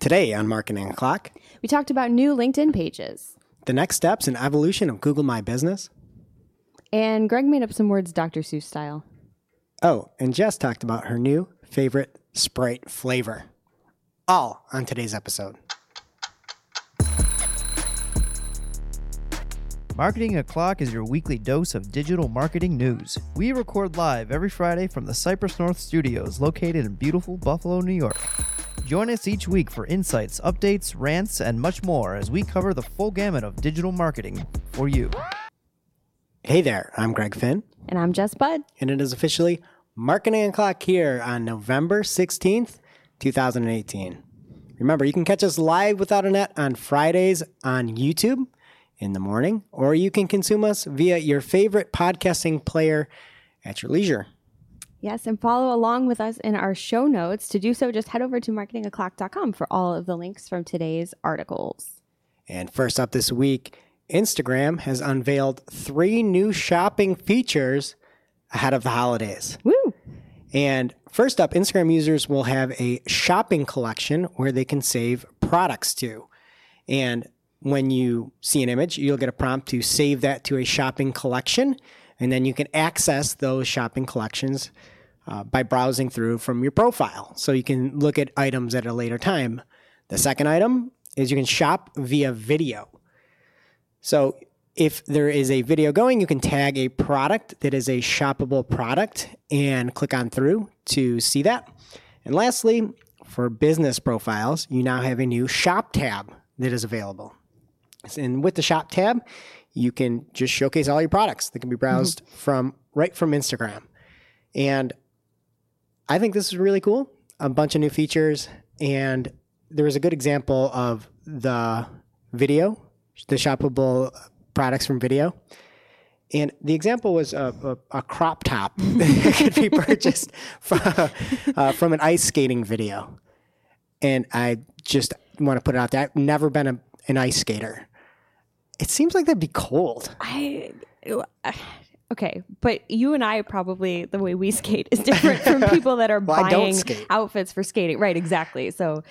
Today on Marketing O'Clock, we talked about new LinkedIn pages, the next steps and evolution of Google My Business, and Greg made up some words Dr. Seuss style. Oh, and Jess talked about her new favorite Sprite flavor. All on today's episode. Marketing O'Clock is your weekly dose of digital marketing news. We record live every Friday from the Cypress North Studios located in beautiful Buffalo, New York. Join us each week for insights, updates, rants, and much more as we cover the full gamut of digital marketing for you. Hey there, I'm Greg Finn. And I'm Jess Budd. And it is officially Marketing O'Clock here on November 16th, 2018. Remember, you can catch us live without a net on Fridays on YouTube in the morning, or you can consume us via your favorite podcasting player at your leisure. Yes, and follow along with us in our show notes. To do so, just head over to MarketingOclock.com for all of the links from today's articles. And first up this week, Instagram has unveiled 3 new shopping features ahead of the holidays. Woo! And first up, Instagram users will have a shopping collection where they can save products to. And when you see an image, you'll get a prompt to save that to a shopping collection. And then you can access those shopping collections by browsing through from your profile. So you can look at items at a later time. The second item is you can shop via video. So if there is a video going, you can tag a product that is a shoppable product and click on through to see that. And lastly, for business profiles, you now have a new shop tab that is available. And with the shop tab, you can just showcase all your products that can be browsed from Instagram. And I think this is really cool. A bunch of new features. And there was a good example of the video, the shoppable products from video. And the example was a crop top that could be purchased from an ice skating video. And I just want to put it out there. I've never been an ice skater. It seems like that'd be cold. Okay, but you and I probably, the way we skate is different from people that are buying outfits for skating. Right, exactly. So,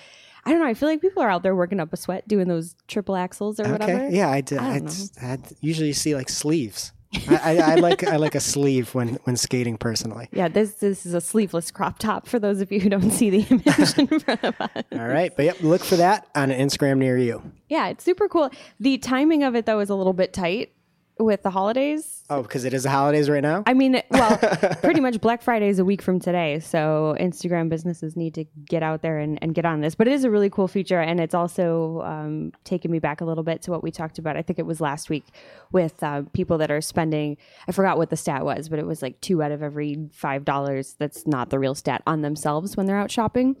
I don't know. I feel like people are out there working up a sweat doing those triple axels or whatever. Yeah, I usually see like sleeves. I like a sleeve when skating personally. Yeah, this is a sleeveless crop top for those of you who don't see the image in front of us. All right, but yep, look for that on an Instagram near you. Yeah, it's super cool. The timing of it though is a little bit tight with the holidays. Oh, because it is the holidays right now? I mean, well, pretty much Black Friday is a week from today, so Instagram businesses need to get out there and get on this. But it is a really cool feature, and it's also taken me back a little bit to what we talked about. I think it was last week with people that are spending, I forgot what the stat was, but it was like 2 out of every $5 that's not the real stat on themselves when they're out shopping.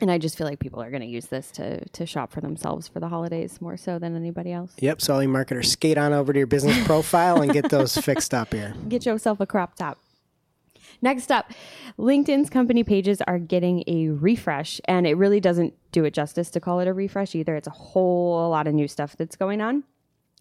And I just feel like people are going to use this to shop for themselves for the holidays more so than anybody else. Yep. So all you marketers, skate on over to your business profile and get those fixed up here. Get yourself a crop top. Next up, LinkedIn's company pages are getting a refresh, and it really doesn't do it justice to call it a refresh either. It's a whole lot of new stuff that's going on.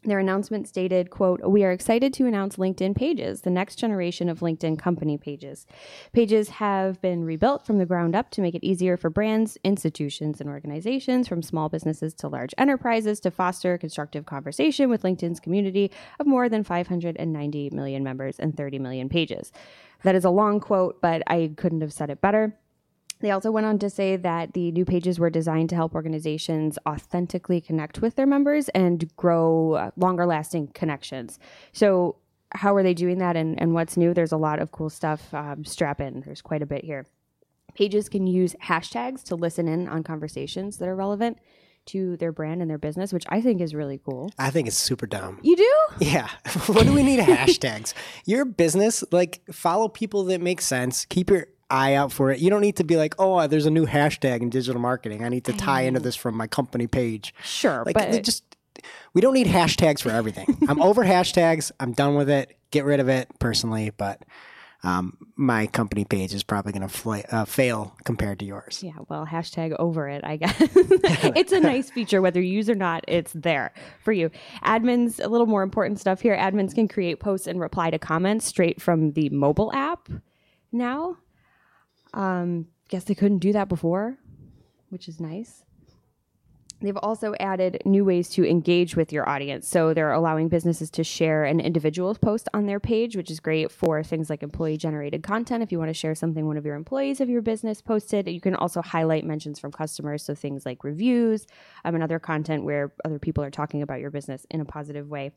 Their announcement stated, quote, "We are excited to announce LinkedIn Pages, the next generation of LinkedIn company pages. Pages have been rebuilt from the ground up to make it easier for brands, institutions, and organizations, from small businesses to large enterprises, to foster constructive conversation with LinkedIn's community of more than 590 million members and 30 million pages." That is a long quote, but I couldn't have said it better. They also went on to say that the new pages were designed to help organizations authentically connect with their members and grow longer-lasting connections. So how are they doing that and what's new? There's a lot of cool stuff. Strap in. There's quite a bit here. Pages can use hashtags to listen in on conversations that are relevant to their brand and their business, which I think is really cool. I think it's super dumb. You do? Yeah. What do we need hashtags? Your business, like, follow people that make sense. Keep your eye out for it. You don't need to be like, oh, there's a new hashtag in digital marketing. I need to tie into this from my company page. Sure. Like, but we don't need hashtags for everything. I'm over hashtags. I'm done with it. Get rid of it personally. But my company page is probably going to fail compared to yours. Yeah. Well, hashtag over it, I guess. It's a nice feature. Whether you use or not, it's there for you. Admins, a little more important stuff here. Admins can create posts and reply to comments straight from the mobile app now. Guess they couldn't do that before, which is nice. They've also added new ways to engage with your audience. So they're allowing businesses to share an individual post on their page, which is great for things like employee-generated content. If you want to share something one of your employees of your business posted, you can also highlight mentions from customers. So things like reviews and other content where other people are talking about your business in a positive way.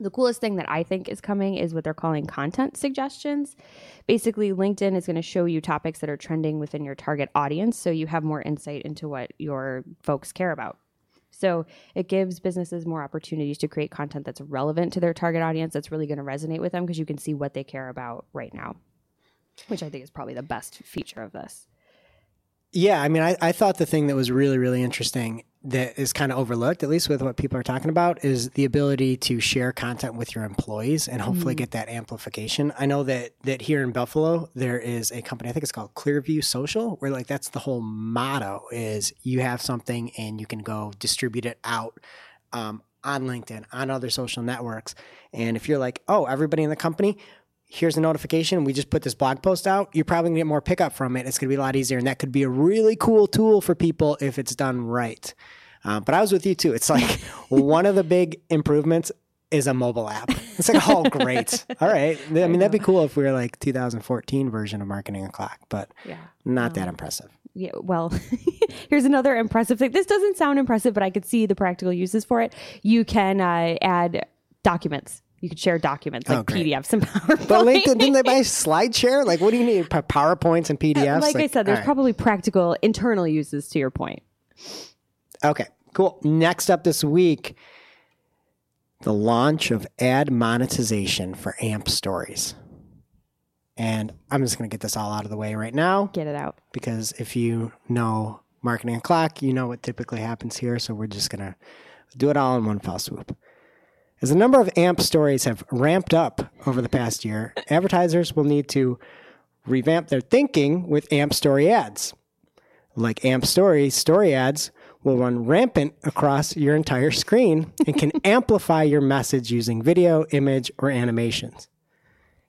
The coolest thing that I think is coming is what they're calling content suggestions. Basically, LinkedIn is going to show you topics that are trending within your target audience, so you have more insight into what your folks care about. So it gives businesses more opportunities to create content that's relevant to their target audience, that's really going to resonate with them because you can see what they care about right now, which I think is probably the best feature of this. Yeah, I mean, I thought the thing that was really, really interesting that is kind of overlooked, at least with what people are talking about, is the ability to share content with your employees and hopefully get that amplification. I know that here in Buffalo, there is a company, I think it's called Clearview Social, where like that's the whole motto is you have something and you can go distribute it out on LinkedIn, on other social networks. And if you're like, oh, everybody in the company, here's a notification. We just put this blog post out. You're probably going to get more pickup from it. It's going to be a lot easier. And that could be a really cool tool for people if it's done right. But I was with you too. It's like one of the big improvements is a mobile app. It's like, oh, great. All right. I mean, that'd be cool if we were like 2014 version of Marketing O'Clock, but not that impressive. Yeah, well, here's another impressive thing. This doesn't sound impressive, but I could see the practical uses for it. You can add documents. You could share documents like PDFs and PowerPoints. But LinkedIn, didn't they buy SlideShare? Like, what do you need? PowerPoints and PDFs? Like I said, there's probably practical internal uses to your point. Okay, cool. Next up this week, the launch of ad monetization for AMP Stories. And I'm just going to get this all out of the way right now. Get it out. Because if you know Marketing O'Clock, you know what typically happens here. So we're just going to do it all in one fell swoop. As the number of AMP stories have ramped up over the past year, advertisers will need to revamp their thinking with AMP story ads. Like AMP stories, story ads will run rampant across your entire screen and can amplify your message using video, image, or animations.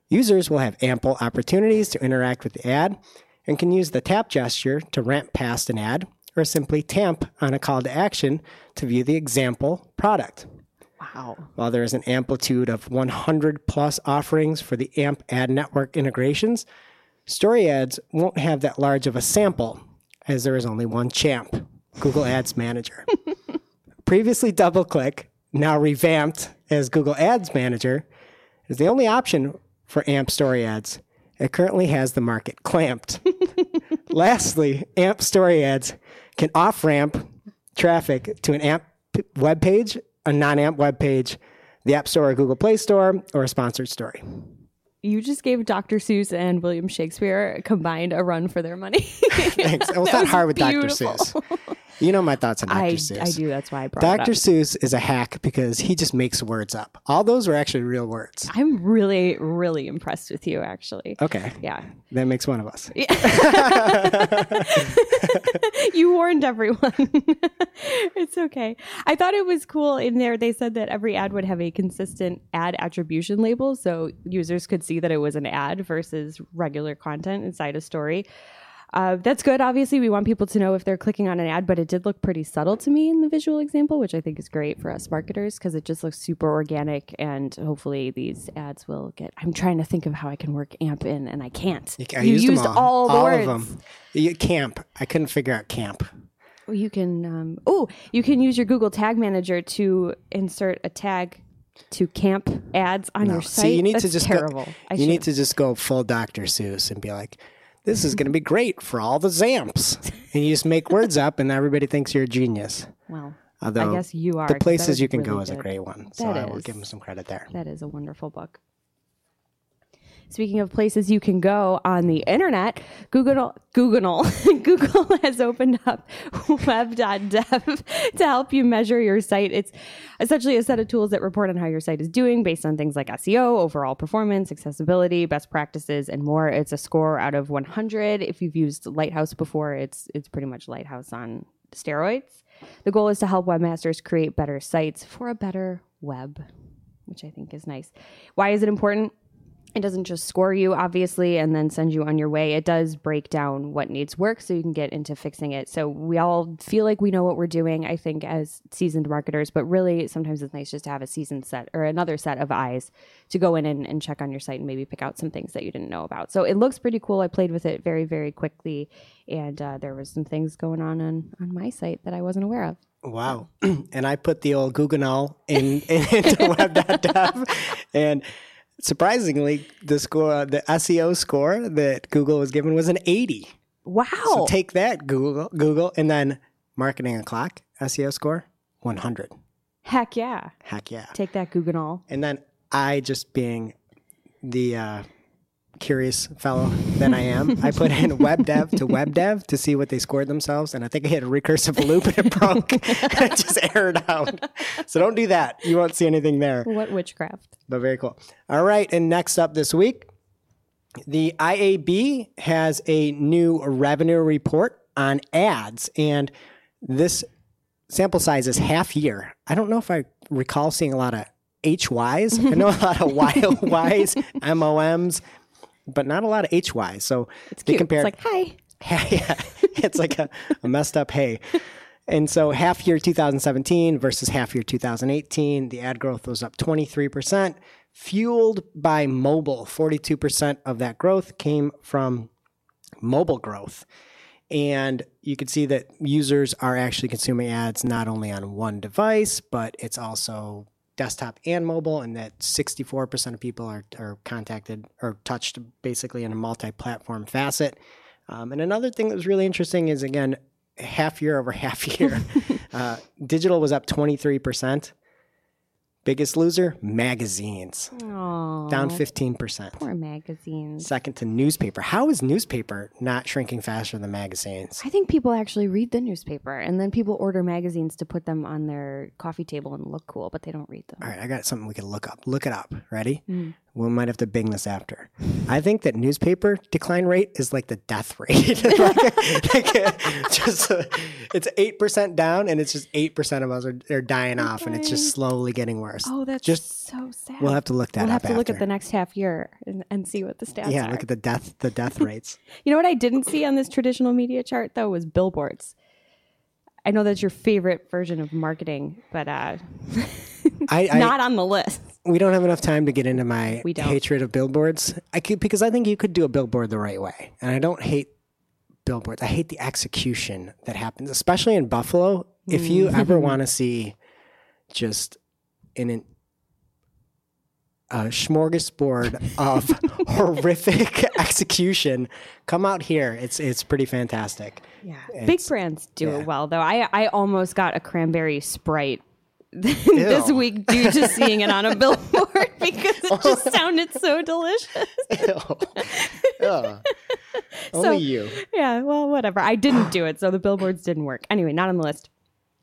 Users will have ample opportunities to interact with the ad and can use the tap gesture to ramp past an ad or simply tamp on a call to action to view the example product. Wow. While there is an amplitude of 100 plus offerings for the AMP ad network integrations, story ads won't have that large of a sample as there is only one champ, Google Ads Manager. Previously DoubleClick, now revamped as Google Ads Manager, is the only option for AMP story ads. It currently has the market clamped. Lastly, AMP story ads can off-ramp traffic to an AMP webpage, a non-AMP webpage, the App Store or Google Play Store, or a sponsored story. You just gave Dr. Seuss and William Shakespeare combined a run for their money. Thanks. Well, it's not hard with beautiful. Dr. Seuss. You know my thoughts on Dr. Seuss. I do. That's why I brought it up. Dr. Seuss is a hack because he just makes words up. All those were actually real words. I'm really, really impressed with you, actually. Okay. Yeah. That makes one of us. Yeah. You warned everyone. It's okay. I thought it was cool in there. They said that every ad would have a consistent ad attribution label, so users could see that it was an ad versus regular content inside a story. That's good. Obviously, we want people to know if they're clicking on an ad, but it did look pretty subtle to me in the visual example, which I think is great for us marketers because it just looks super organic. And hopefully these ads will get... I'm trying to think of how I can work AMP in, and I can't. You used all the words. Camp. I couldn't figure out camp. You can... you can use your Google Tag Manager to insert a tag to camp ads on your site. See, you need to just go full Dr. Seuss and be like... This is going to be great for all the ZAMPs. And you just make words up and everybody thinks you're a genius. Well, although I guess you are. The Places You Can Go is a great one. So I will give him some credit there. That is a wonderful book. Speaking of places you can go on the internet, Google has opened up web.dev to help you measure your site. It's essentially a set of tools that report on how your site is doing based on things like SEO, overall performance, accessibility, best practices, and more. It's a score out of 100. If you've used Lighthouse before, it's pretty much Lighthouse on steroids. The goal is to help webmasters create better sites for a better web, which I think is nice. Why is it important? It doesn't just score you, obviously, and then send you on your way. It does break down what needs work so you can get into fixing it. So we all feel like we know what we're doing, I think, as seasoned marketers, but really sometimes it's nice just to have a seasoned set or another set of eyes to go in and check on your site and maybe pick out some things that you didn't know about. So it looks pretty cool. I played with it very, very quickly, and there was some things going on my site that I wasn't aware of. Wow. And I put the old Google into web.dev, and surprisingly, the score, the SEO score that Google was given was an 80. Wow. So take that, Google, and then Marketing O'Clock, SEO score, 100. Heck yeah. Heck yeah. Take that, Google. And then I, just being the curious fellow that I am, I put in web dev to see what they scored themselves, and I think I hit a recursive loop and it broke. And it just aired out. So don't do that. You won't see anything there. What witchcraft. But very cool. All right, and next up this week, the IAB has a new revenue report on ads, and this sample size is half year. I don't know if I recall seeing a lot of HYs. I know a lot of YOYs, MOMs, but not a lot of HYs. So it's cute. Compared, it's like, hi. Yeah, it's like a messed up hey. And so half year 2017 versus half year 2018, the ad growth was up 23%, fueled by mobile. 42% of that growth came from mobile growth. And you can see that users are actually consuming ads not only on one device, but it's also desktop and mobile, and that 64% of people are contacted or touched basically in a multi-platform facet. And another thing that was really interesting is, again, half year over half year, digital was up 23%. Biggest loser, magazines. Aww, down 15%. Poor magazines. Second to newspaper. How is newspaper not shrinking faster than magazines? I think people actually read the newspaper, and then people order magazines to put them on their coffee table and look cool, but they don't read them. All right, I got something we can look up. Look it up. Ready? Mm. We might have to Bing this after. I think that newspaper decline rate is like the death rate. It's 8% down, and it's just 8% of us are dying off, and it's just slowly getting worse. Oh, that's just so sad. We'll have to look that up. We'll have to look at the next half year and see what the stats are. Yeah, look at the death rates. You know what I didn't see on this traditional media chart, though, was billboards. I know that's your favorite version of marketing, but not on the list. We don't have enough time to get into my hatred of billboards. Because I think you could do a billboard the right way. And I don't hate billboards. I hate the execution that happens, especially in Buffalo. If you ever want to see just a smorgasbord of horrific execution, come out here. It's pretty fantastic. Yeah, big brands do it well, though. I almost got a cranberry Sprite this week due to seeing it on a billboard because it just sounded so delicious. Ew. Only you. Yeah, well, whatever. I didn't do it, so the billboards didn't work. Anyway, not on the list.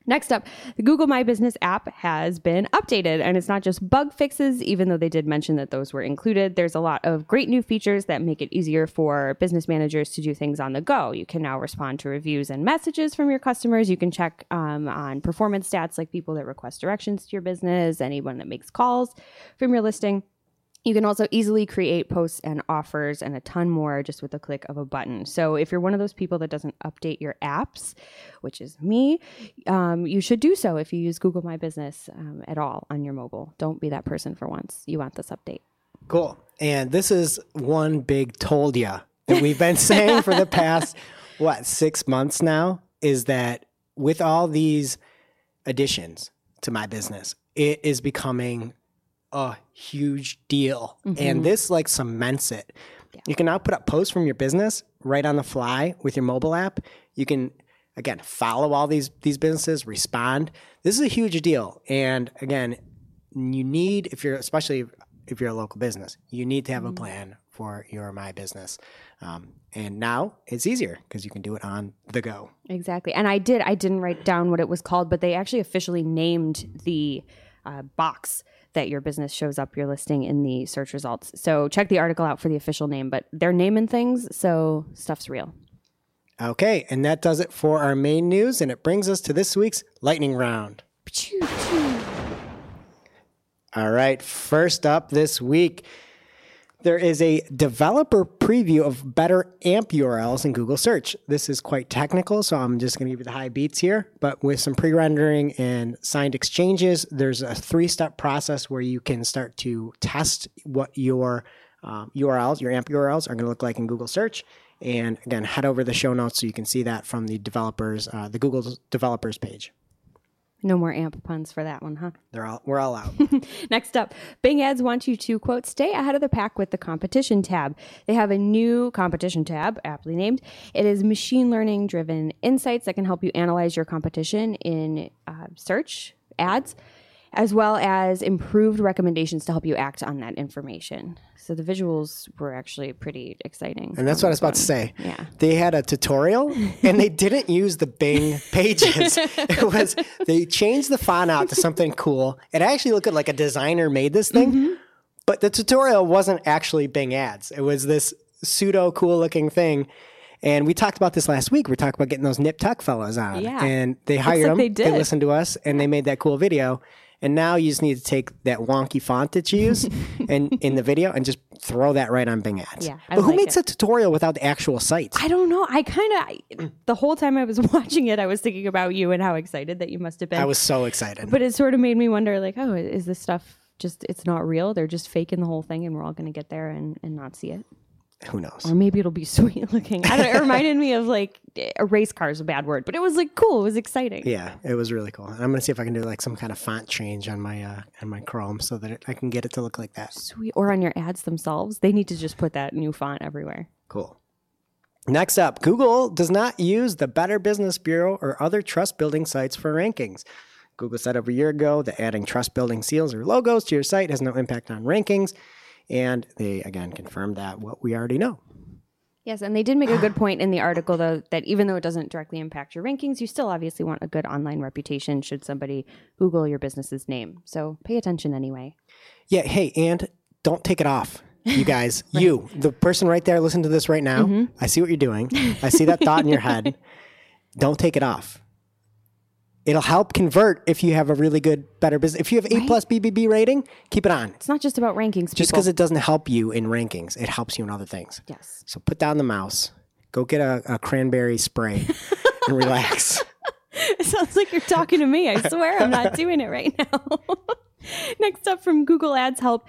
Next up, the Google My Business app has been updated, and it's not just bug fixes, even though they did mention that those were included. There's a lot of great new features that make it easier for business managers to do things on the go. You can now respond to reviews and messages from your customers. You can check on performance stats, like people that request directions to your business, anyone that makes calls from your listing. You can also easily create posts and offers and a ton more just with the click of a button. So if you're one of those people that doesn't update your apps, which is me, you should do so if you use Google My Business at all on your mobile. Don't be that person for once. You want this update. Cool. And this is one big told ya that we've been saying for the past, 6 months now, is that with all these additions to My Business, it is becoming a huge deal. Mm-hmm. And this cements it. Yeah. You can now put up posts from your business right on the fly with your mobile app. You can, again, follow all these businesses, respond. This is a huge deal. And again, you need, especially if you're a local business, you need to have a plan for your My Business. And now it's easier because you can do it on the go. Exactly. And I didn't write down what it was called, but they actually officially named the box that your business shows up your listing in the search results. So check the article out for the official name, but they're naming things, so stuff's real. Okay, and that does it for our main news, and it brings us to this week's lightning round. All right, first up this week, There is a developer preview of better AMP URLs in Google search. This is quite technical, so I'm just going to give you the high beats here. But with some pre-rendering and signed exchanges, there's a three-step process where you can start to test what your URLs, your AMP URLs are going to look like in Google search. And again, head over to the show notes so you can see that from the developers, the Google developers page. No more AMP puns for that one, huh? We're all out. Next up, Bing Ads wants you to, quote, stay ahead of the pack with the competition tab. They have a new competition tab, aptly named. It is machine learning driven insights that can help you analyze your competition in search ads, as well as improved recommendations to help you act on that information. So the visuals were actually pretty exciting. And that's what I was about to say. Yeah. They had a tutorial and they didn't use the Bing pages. They changed the font out to something cool. It actually looked like a designer made this thing, mm-hmm. but the tutorial wasn't actually Bing Ads. It was this pseudo cool looking thing. And we talked about this last week. We talked about getting those Nip Tuck fellows on. Yeah. And they hired them. They listened to us and they made that cool video. And now you just need to take that wonky font that you use and in the video and just throw that right on Bing Ads. Yeah, but who makes a tutorial without the actual site? I don't know. The whole time I was watching it, I was thinking about you and how excited that you must have been. I was so excited. But it sort of made me wonder, like, oh, is this stuff just, it's not real? They're just faking the whole thing and we're all going to get there and not see it. Who knows? Or maybe it'll be sweet looking. I don't know, it reminded me of like a race car is a bad word, but it was like cool. It was exciting. Yeah, it was really cool. And I'm gonna see if I can do like some kind of font change on my Chrome so that I can get it to look like that. Sweet. Or on your ads themselves, they need to just put that new font everywhere. Cool. Next up, Google does not use the Better Business Bureau or other trust building sites for rankings. Google said over a year ago that adding trust building seals or logos to your site has no impact on rankings. And they, again, confirmed that what we already know. Yes, and they did make a good point in the article, though, that even though it doesn't directly impact your rankings, you still obviously want a good online reputation should somebody Google your business's name. So pay attention anyway. Yeah, hey, and don't take it off, you guys. Right. You, the person right there, listen to this right now. Mm-hmm. I see what you're doing. I see that thought in your head. Don't take it off. It'll help convert if you have a really good, better business. If you have A plus BBB rating, keep it on. It's not just about rankings, people. Just because it doesn't help you in rankings, it helps you in other things. Yes. So put down the mouse. Go get a cranberry spray and relax. It sounds like you're talking to me. I swear I'm not doing it right now. Next up from Google Ads Help.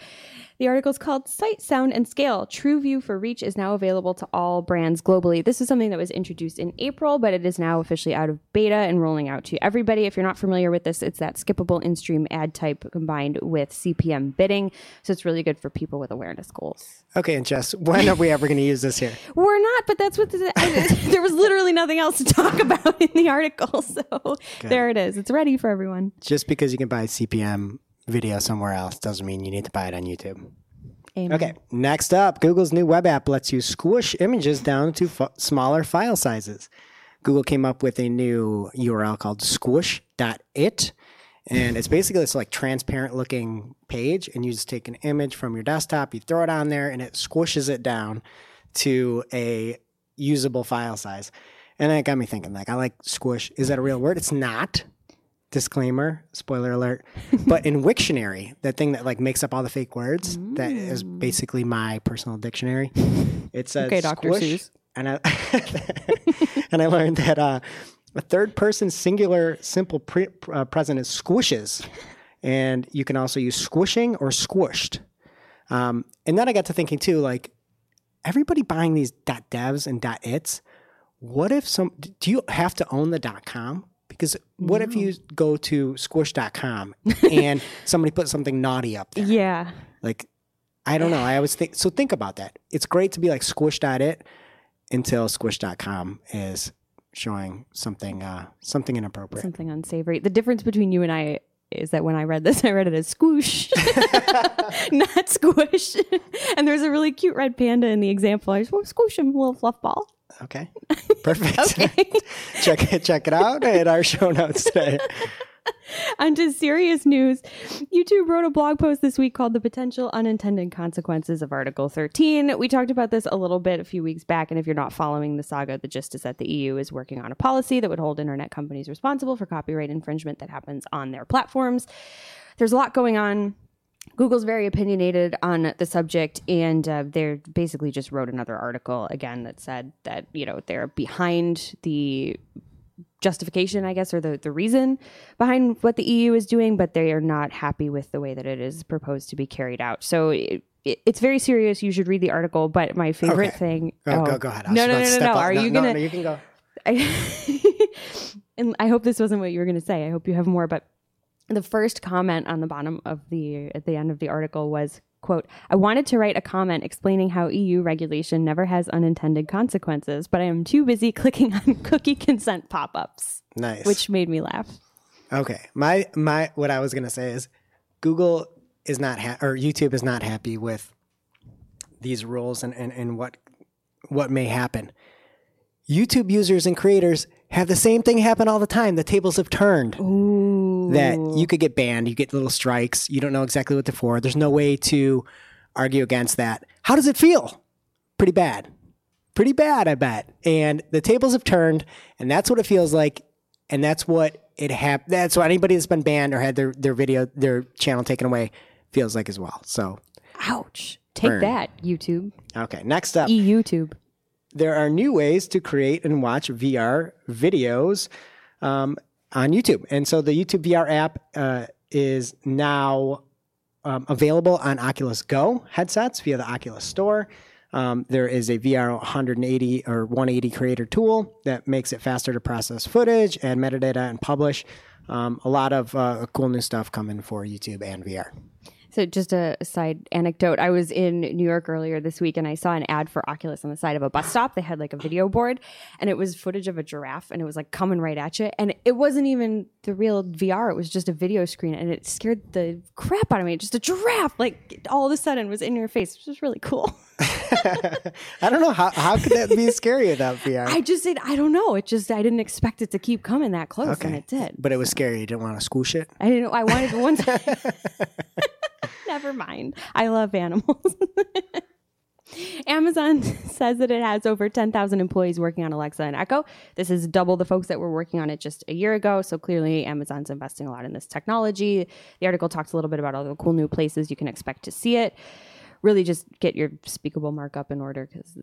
The article is called Sight, Sound, and Scale. TrueView for Reach is now available to all brands globally. This is something that was introduced in April, but it is now officially out of beta and rolling out to everybody. If you're not familiar with this, it's that skippable in-stream ad type combined with CPM bidding. So it's really good for people with awareness goals. Okay, and Jess, when are we ever going to use this here? We're not, but that's what there was literally nothing else to talk about in the article. So There it is. It's ready for everyone. Just because you can buy CPM video somewhere else doesn't mean you need to buy it on YouTube. Amen. Okay, next up, Google's new web app lets you squish images down to smaller file sizes. Google came up with a new URL called squish.it, and it's basically this like transparent looking page, and you just take an image from your desktop, you throw it on there, and it squishes it down to a usable file size. And that got me thinking, like, I like squish. Is that a real word? It's not. Disclaimer, spoiler alert, but in Wiktionary, that thing that like makes up all the fake words, that is basically my personal dictionary. It says okay, Dr. Seuss. And I learned that a third person singular simple present is squishes, and you can also use squishing or squished. And then I got to thinking too, like everybody buying these .devs and .its, what if do you have to own the .com? Because what if you go to squish.com and somebody put something naughty up there? Yeah. Like, I don't know. I always think, so think about that. It's great to be like squish.it until squish.com is showing something inappropriate. Something unsavory. The difference between you and I is that when I read this, I read it as squish, not squish. And there's a really cute red panda in the example. I just want to squish him, little fluff ball. Okay, perfect. Okay. Check it out in our show notes today. On to serious news. YouTube wrote a blog post this week called The Potential Unintended Consequences of Article 13. We talked about this a little bit a few weeks back, and if you're not following the saga, the gist is that the EU is working on a policy that would hold internet companies responsible for copyright infringement that happens on their platforms. There's a lot going on. Google's very opinionated on the subject, and they basically just wrote another article again that said that, you know, they're behind the justification, I guess, or the reason behind what the EU is doing, but they are not happy with the way that it is proposed to be carried out. So it's very serious. You should read the article. But my favorite thing. Go ahead. No. Are you gonna? No, you can go. And I hope this wasn't what you were going to say. I hope you have more. But the first comment on the bottom of at the end of the article was, quote, "I wanted to write a comment explaining how EU regulation never has unintended consequences, but I am too busy clicking on cookie consent pop-ups." Nice. Which made me laugh. Okay. My what I was going to say is Google is not or YouTube is not happy with these rules and what may happen. YouTube users and creators have the same thing happen all the time. The tables have turned. Ooh. That you could get banned. You get little strikes. You don't know exactly what they're for. There's no way to argue against that. How does it feel? Pretty bad. Pretty bad, I bet. And the tables have turned, and that's what it feels like, and that's what it that's what anybody that's been banned or had their channel taken away feels like as well. So, ouch. Take that, YouTube. Okay, next up. E-YouTube. There are new ways to create and watch VR videos on YouTube. And so the YouTube VR app is now available on Oculus Go headsets via the Oculus Store. There is a VR 180 or 180 creator tool that makes it faster to process footage and metadata and publish. A lot of cool new stuff coming for YouTube and VR. So just a side anecdote, I was in New York earlier this week and I saw an ad for Oculus on the side of a bus stop. They had like a video board and it was footage of a giraffe and it was like coming right at you. And it wasn't even the real VR. It was just a video screen and it scared the crap out of me. Just a giraffe, like all of a sudden was in your face, which was really cool. I don't know. How could that be scary without VR? I don't know. I didn't expect it to keep coming that close and it did. But it was scary. You didn't want to squish it? I didn't. I wanted one time. Never mind. I love animals. Amazon says that it has over 10,000 employees working on Alexa and Echo. This is double the folks that were working on it just a year ago. So clearly, Amazon's investing a lot in this technology. The article talks a little bit about all the cool new places you can expect to see it. Really just get your speakable markup in order because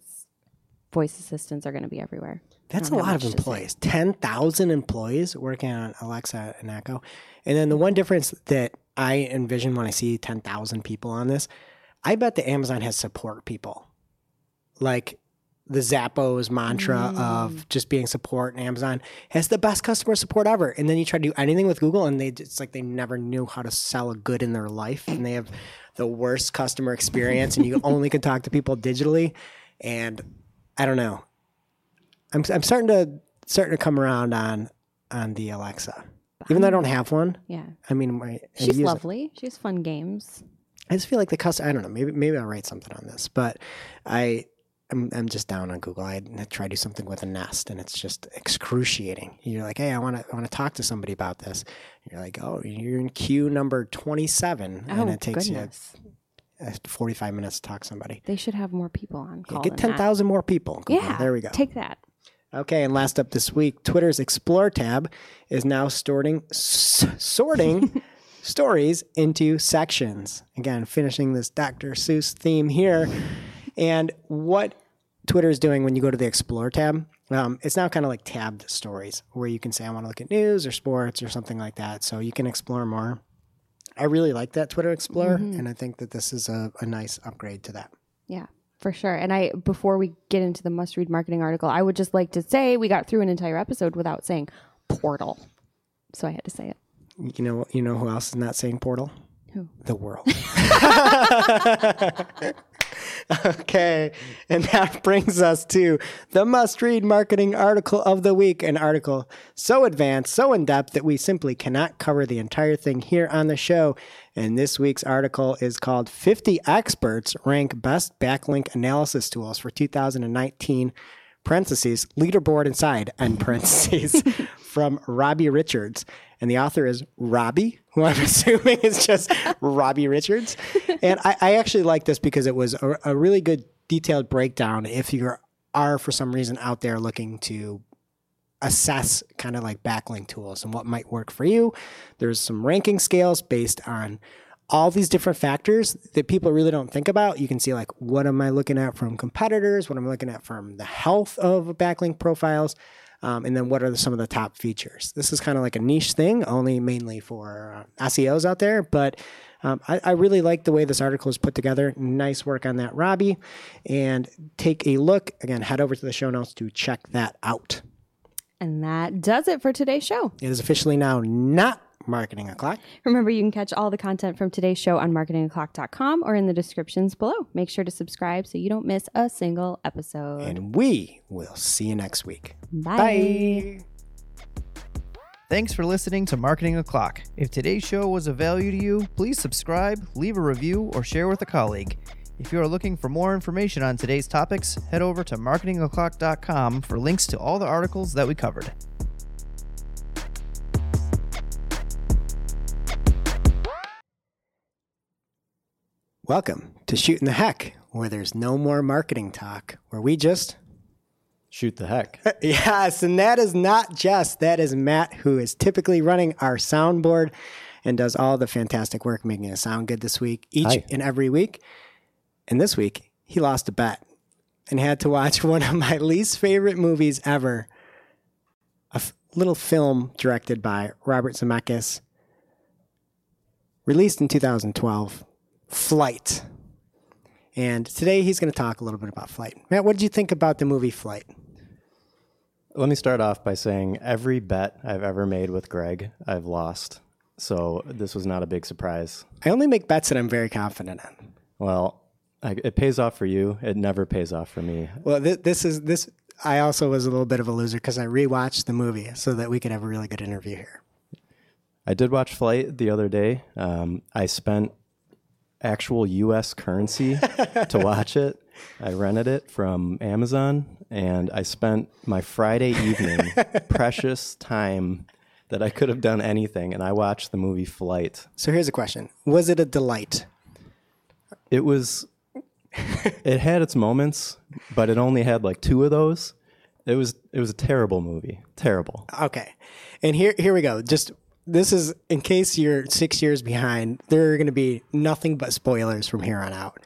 voice assistants are going to be everywhere. That's a lot of employees. 10,000 employees working on Alexa and Echo. And then the one difference that I envision when I see 10,000 people on this, I bet that Amazon has support people. Like the Zappos mantra of just being support, and Amazon has the best customer support ever. And then you try to do anything with Google and it's like they never knew how to sell a good in their life. And they have the worst customer experience and you only can talk to people digitally. And I don't know. I'm starting to come around on the Alexa. Even though I don't have one. Yeah. I mean, she's lovely. She has fun games. I just feel like I don't know. Maybe I'll write something on this, but I'm just down on Google. I try to do something with a Nest, and it's just excruciating. You're like, hey, I want to talk to somebody about this. And you're like, oh, you're in queue number 27, and it takes you 45 minutes to talk to somebody. They should have more people on call. Get 10,000 more people. Google. Yeah. There we go. Take that. Okay, and last up this week, Twitter's Explore tab is now sorting stories into sections. Again, finishing this Dr. Seuss theme here. And what Twitter is doing when you go to the Explore tab, it's now kind of like tabbed stories where you can say, I want to look at news or sports or something like that. So you can explore more. I really like that Twitter Explore, and I think that this is a nice upgrade to that. Yeah. For sure. And before we get into the must-read marketing article, I would just like to say we got through an entire episode without saying portal. So I had to say it. You know who else is not saying portal? Who? The world. Okay. And that brings us to the must-read marketing article of the week, an article so advanced, so in-depth that we simply cannot cover the entire thing here on the show. And this week's article is called 50 Experts Rank Best Backlink Analysis Tools for 2019, parentheses, leaderboard inside, end parentheses, from Robbie Richards. And the author is Robbie, who I'm assuming is just Robbie Richards. And I actually like this because it was a really good detailed breakdown if you are for some reason out there looking to assess kind of like backlink tools and what might work for you. There's some ranking scales based on all these different factors that people really don't think about. You can see, like, what am I looking at from competitors? What am I looking at from the health of backlink profiles? And then what are some of the top features? This is kind of like a niche thing, only mainly for SEOs out there. But I really like the way this article is put together. Nice work on that, Robbie. And take a look. Again, head over to the show notes to check that out. And that does it for today's show. It is officially now not Marketing O'Clock. Remember, you can catch all the content from today's show on MarketingOclock.com or in the descriptions below. Make sure to subscribe so you don't miss a single episode. And we will see you next week. Bye. Bye. Thanks for listening to Marketing O'Clock. If today's show was of value to you, please subscribe, leave a review, or share with a colleague. If you are looking for more information on today's topics, head over to MarketingOclock.com for links to all the articles that we covered. Welcome to Shooting the Heck, where there's no more marketing talk, where we just shoot the heck. Yes, and that is not Jess. That is Matt, who is typically running our soundboard and does all the fantastic work making it sound good this week, each and every week. And this week, he lost a bet and had to watch one of my least favorite movies ever, a little film directed by Robert Zemeckis, released in 2012. Flight. And today he's going to talk a little bit about Flight. Matt, what did you think about the movie Flight? Let me start off by saying every bet I've ever made with Greg, I've lost. So this was not a big surprise. I only make bets that I'm very confident in. Well, it pays off for you. It never pays off for me. Well, this is. I also was a little bit of a loser because I rewatched the movie so that we could have a really good interview here. I did watch Flight the other day. I spent actual U.S. currency to watch it. I rented it from Amazon, and I spent my Friday evening, precious time that I could have done anything, and I watched the movie Flight. So here's a question. Was it a delight? It was. It had its moments, but it only had like two of those. It was a terrible movie. Terrible. Okay. And here we go. Just... This is, in case you're 6 years behind, there are going to be nothing but spoilers from here on out.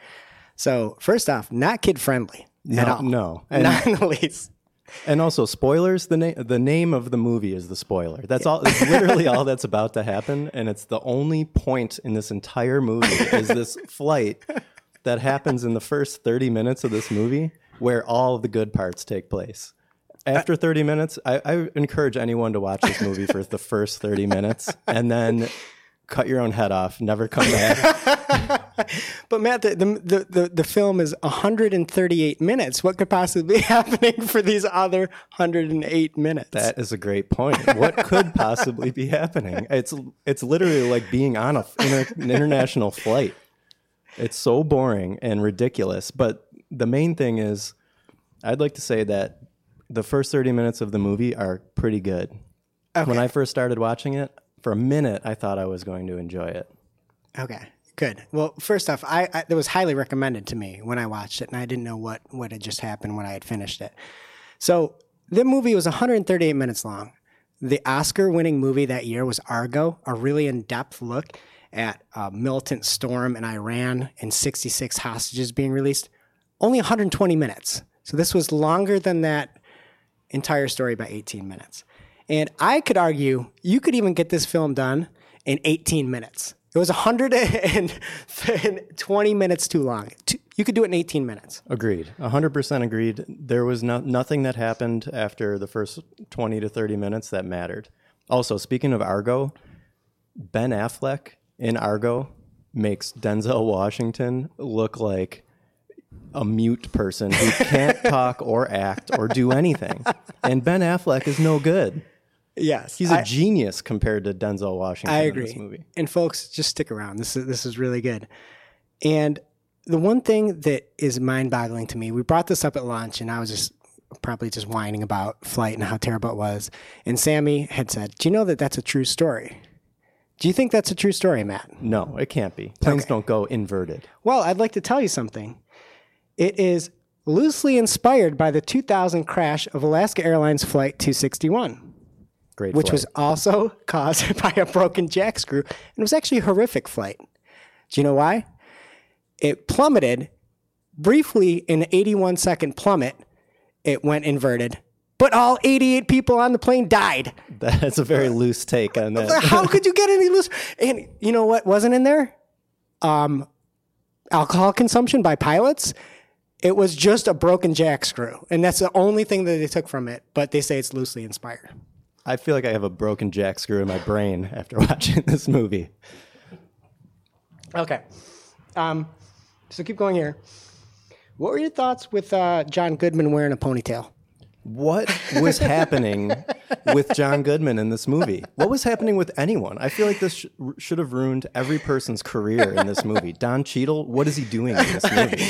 So, first off, not kid-friendly at all. No. And, not in the least. And also, spoilers, the name of the movie is the spoiler. That's all. It's literally all that's about to happen, and it's the only point in this entire movie is this flight that happens in the first 30 minutes of this movie where all of the good parts take place. After 30 minutes, I encourage anyone to watch this movie for the first 30 minutes and then cut your own head off, never come back. But Matt, the film is 138 minutes. What could possibly be happening for these other 108 minutes? That is a great point. What could possibly be happening? It's literally like being on an international flight. It's so boring and ridiculous. But the main thing is, I'd like to say that the first 30 minutes of the movie are pretty good. Okay. When I first started watching it, for a minute, I thought I was going to enjoy it. Okay, good. Well, first off, it was highly recommended to me when I watched it, and I didn't know what had just happened when I had finished it. So the movie was 138 minutes long. The Oscar-winning movie that year was Argo, a really in-depth look at a militant storm in Iran and 66 hostages being released. Only 120 minutes. So this was longer than that entire story by 18 minutes. And I could argue you could even get this film done in 18 minutes. It was 120 minutes too long. You could do it in 18 minutes. Agreed. 100% agreed. There was nothing that happened after the first 20 to 30 minutes that mattered. Also, speaking of Argo, Ben Affleck in Argo makes Denzel Washington look like a mute person who can't talk or act or do anything. And Ben Affleck is no good. Yes. He's a genius compared to Denzel Washington in this movie. And folks, just stick around. This is really good. And the one thing that is mind-boggling to me, we brought this up at lunch, and I was probably just whining about Flight and how terrible it was. And Sammy had said, do you know that that's a true story? Do you think that's a true story, Matt? No, it can't be. Planes don't go inverted. Well, I'd like to tell you something. It is loosely inspired by the 2000 crash of Alaska Airlines Flight 261, which was also caused by a broken jack screw, and it was actually a horrific flight. Do you know why? It plummeted briefly in an 81-second plummet. It went inverted. But all 88 people on the plane died. That's a very loose take on that. How could you get any loose? And you know what wasn't in there? Alcohol consumption by pilots. It was just a broken jack screw. And that's the only thing that they took from it. But they say it's loosely inspired. I feel like I have a broken jack screw in my brain after watching this movie. Okay. So keep going here. What were your thoughts with John Goodman wearing a ponytail? What was happening with John Goodman in this movie? What was happening with anyone? I feel like this should have ruined every person's career in this movie. Don Cheadle, what is he doing in this movie?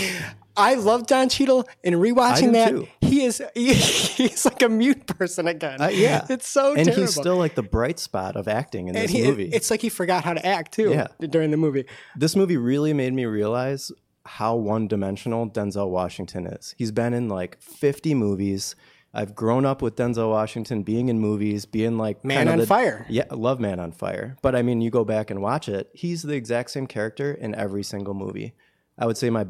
I love Don Cheadle, and rewatching that, too. He's like a mute person again. Yeah. It's so terrible. And he's still like the bright spot of acting in this movie. It's like he forgot how to act, too, during the movie. This movie really made me realize how one-dimensional Denzel Washington is. He's been in like 50 movies. I've grown up with Denzel Washington being in movies, being like... Man on Fire. Yeah, I love Man on Fire. But I mean, you go back and watch it, he's the exact same character in every single movie. I would say my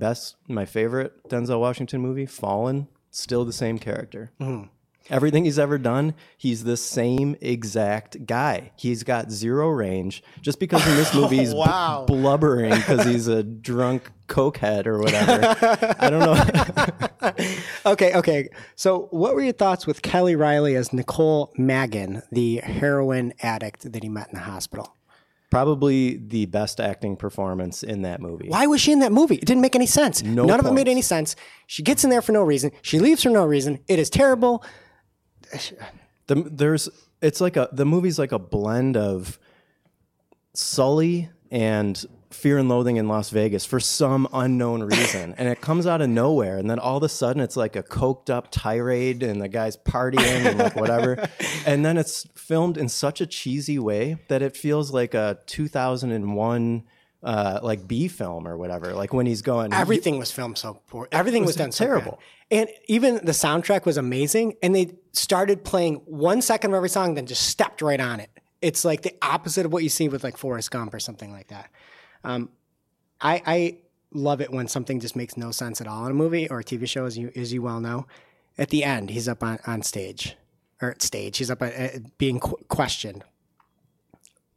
favorite Denzel Washington movie, Fallen, still the same character. Mm. Everything he's ever done, he's the same exact guy. He's got zero range. Just because in this movie he's blubbering because he's a drunk cokehead or whatever. I don't know... Okay. So what were your thoughts with Kelly Reilly as Nicole Maggen, the heroin addict that he met in the hospital? Probably the best acting performance in that movie. Why was she in that movie? It didn't make any sense. None of it made any sense. She gets in there for no reason. She leaves for no reason. It is terrible. The movie's like a blend of Sully and Fear and Loathing in Las Vegas for some unknown reason, and it comes out of nowhere, and then all of a sudden it's like a coked up tirade and the guy's partying and like whatever, and then it's filmed in such a cheesy way that it feels like a 2001 like B film or whatever, like when he's going, everything was filmed so poor, everything was done terrible, so and even the soundtrack was amazing, and they started playing 1 second of every song, then just stepped right on it. It's like the opposite of what you see with like Forrest Gump or something like that. I love it when something just makes no sense at all in a movie or a TV show, as you well know. At the end, he's up on stage, he's up being questioned.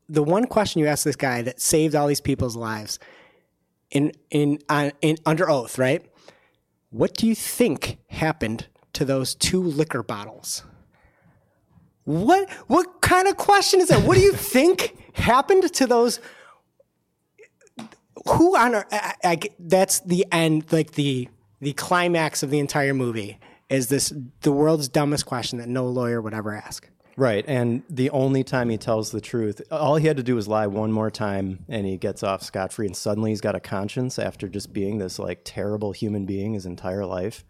The one question you asked this guy that saved all these people's lives in under oath, right? What do you think happened to those 2 liquor bottles? What kind of question is that? What do you think happened to those? Who on earth? That's the end, like the climax of the entire movie is this, the world's dumbest question that no lawyer would ever ask. Right, and the only time he tells the truth, all he had to do was lie one more time, and he gets off scot-free, and suddenly he's got a conscience after just being this like terrible human being his entire life.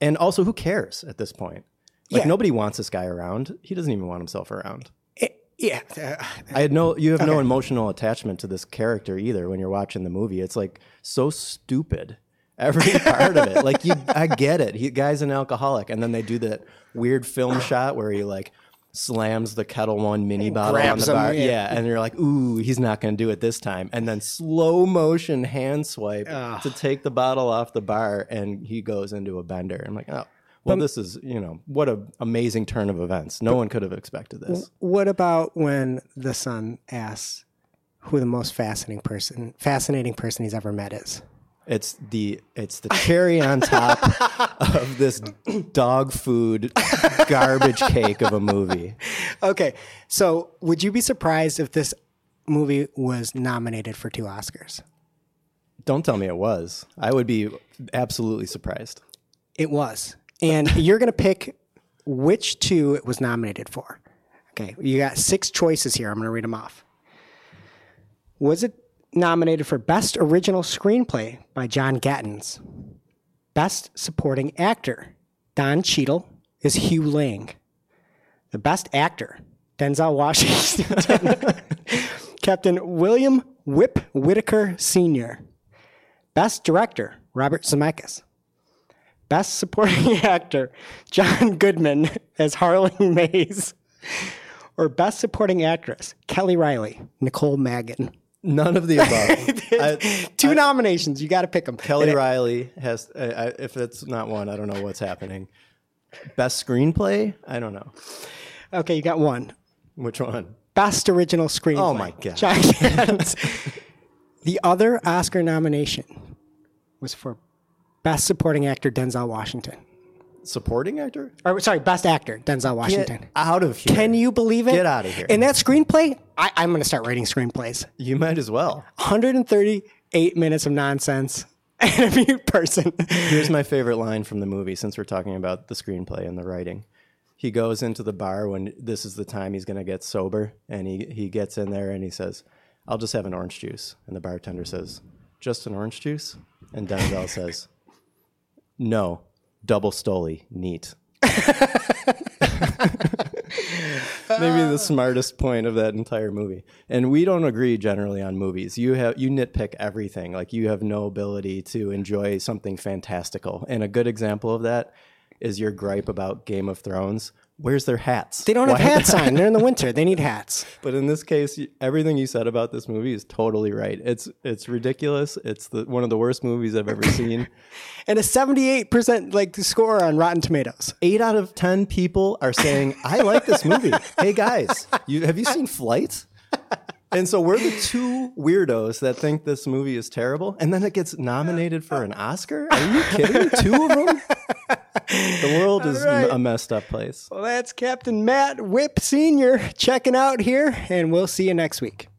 And also, who cares at this point? Like, nobody wants this guy around. He doesn't even want himself around. Yeah. You have no emotional attachment to this character either when you're watching the movie. It's like so stupid, every part of it. Like, I get it. Guy's an alcoholic. And then they do that weird film shot where he like slams the Kettle One mini bottle on the bar. Yeah. And you're like, ooh, he's not going to do it this time. And then slow motion hand swipe to take the bottle off the bar. And he goes into a bender. I'm like, oh. Well, this is, what an amazing turn of events. No one could have expected this. What about when the son asks who the most fascinating person he's ever met is? It's the cherry on top of this dog food garbage cake of a movie. Okay, so would you be surprised if this movie was nominated for 2 Oscars? Don't tell me it was. I would be absolutely surprised. It was. And you're going to pick which 2 it was nominated for. Okay, you got 6 choices here. I'm going to read them off. Was it nominated for Best Original Screenplay by John Gatins? Best Supporting Actor, Don Cheadle is Hugh Lang. The Best Actor, Denzel Washington, Captain William Whip Whitaker Sr. Best Director, Robert Zemeckis. Best Supporting Actor, John Goodman as Harlan Mays. Or Best Supporting Actress, Kelly Reilly, Nicole Maggen. None of the above. Two nominations. You got to pick them. Kelly Reilly has, if it's not one, I don't know what's happening. Best screenplay? I don't know. Okay, you got one. Which one? Best original screenplay. Oh, my God. John Adams. The other Oscar nomination was for Best Supporting Actor, Denzel Washington. Supporting actor? Or, sorry, Best Actor, Denzel Washington. Get out of here. Can you believe it? Get out of here. And that screenplay, I'm going to start writing screenplays. You might as well. 138 minutes of nonsense and a mute person. Here's my favorite line from the movie, since we're talking about the screenplay and the writing. He goes into the bar when this is the time he's going to get sober, and he gets in there and he says, "I'll just have an orange juice." And the bartender says, "Just an orange juice?" And Denzel says, "No. Double Stoli, neat." Maybe the smartest point of that entire movie. And we don't agree generally on movies. You nitpick everything. Like, you have no ability to enjoy something fantastical. And a good example of that is your gripe about Game of Thrones. Where's their hats? They don't have hats on. They're in the winter. They need hats. But in this case, everything you said about this movie is totally right. It's ridiculous. It's one of the worst movies I've ever seen. And a 78% score on Rotten Tomatoes. 8 out of 10 people are saying, "I like this movie." Hey guys, have you seen Flight? And so we're the two weirdos that think this movie is terrible, and then it gets nominated for an Oscar? Are you kidding? Two of them? The world is a messed up place. Well, that's Captain Matt Whipp Sr. checking out here, and we'll see you next week.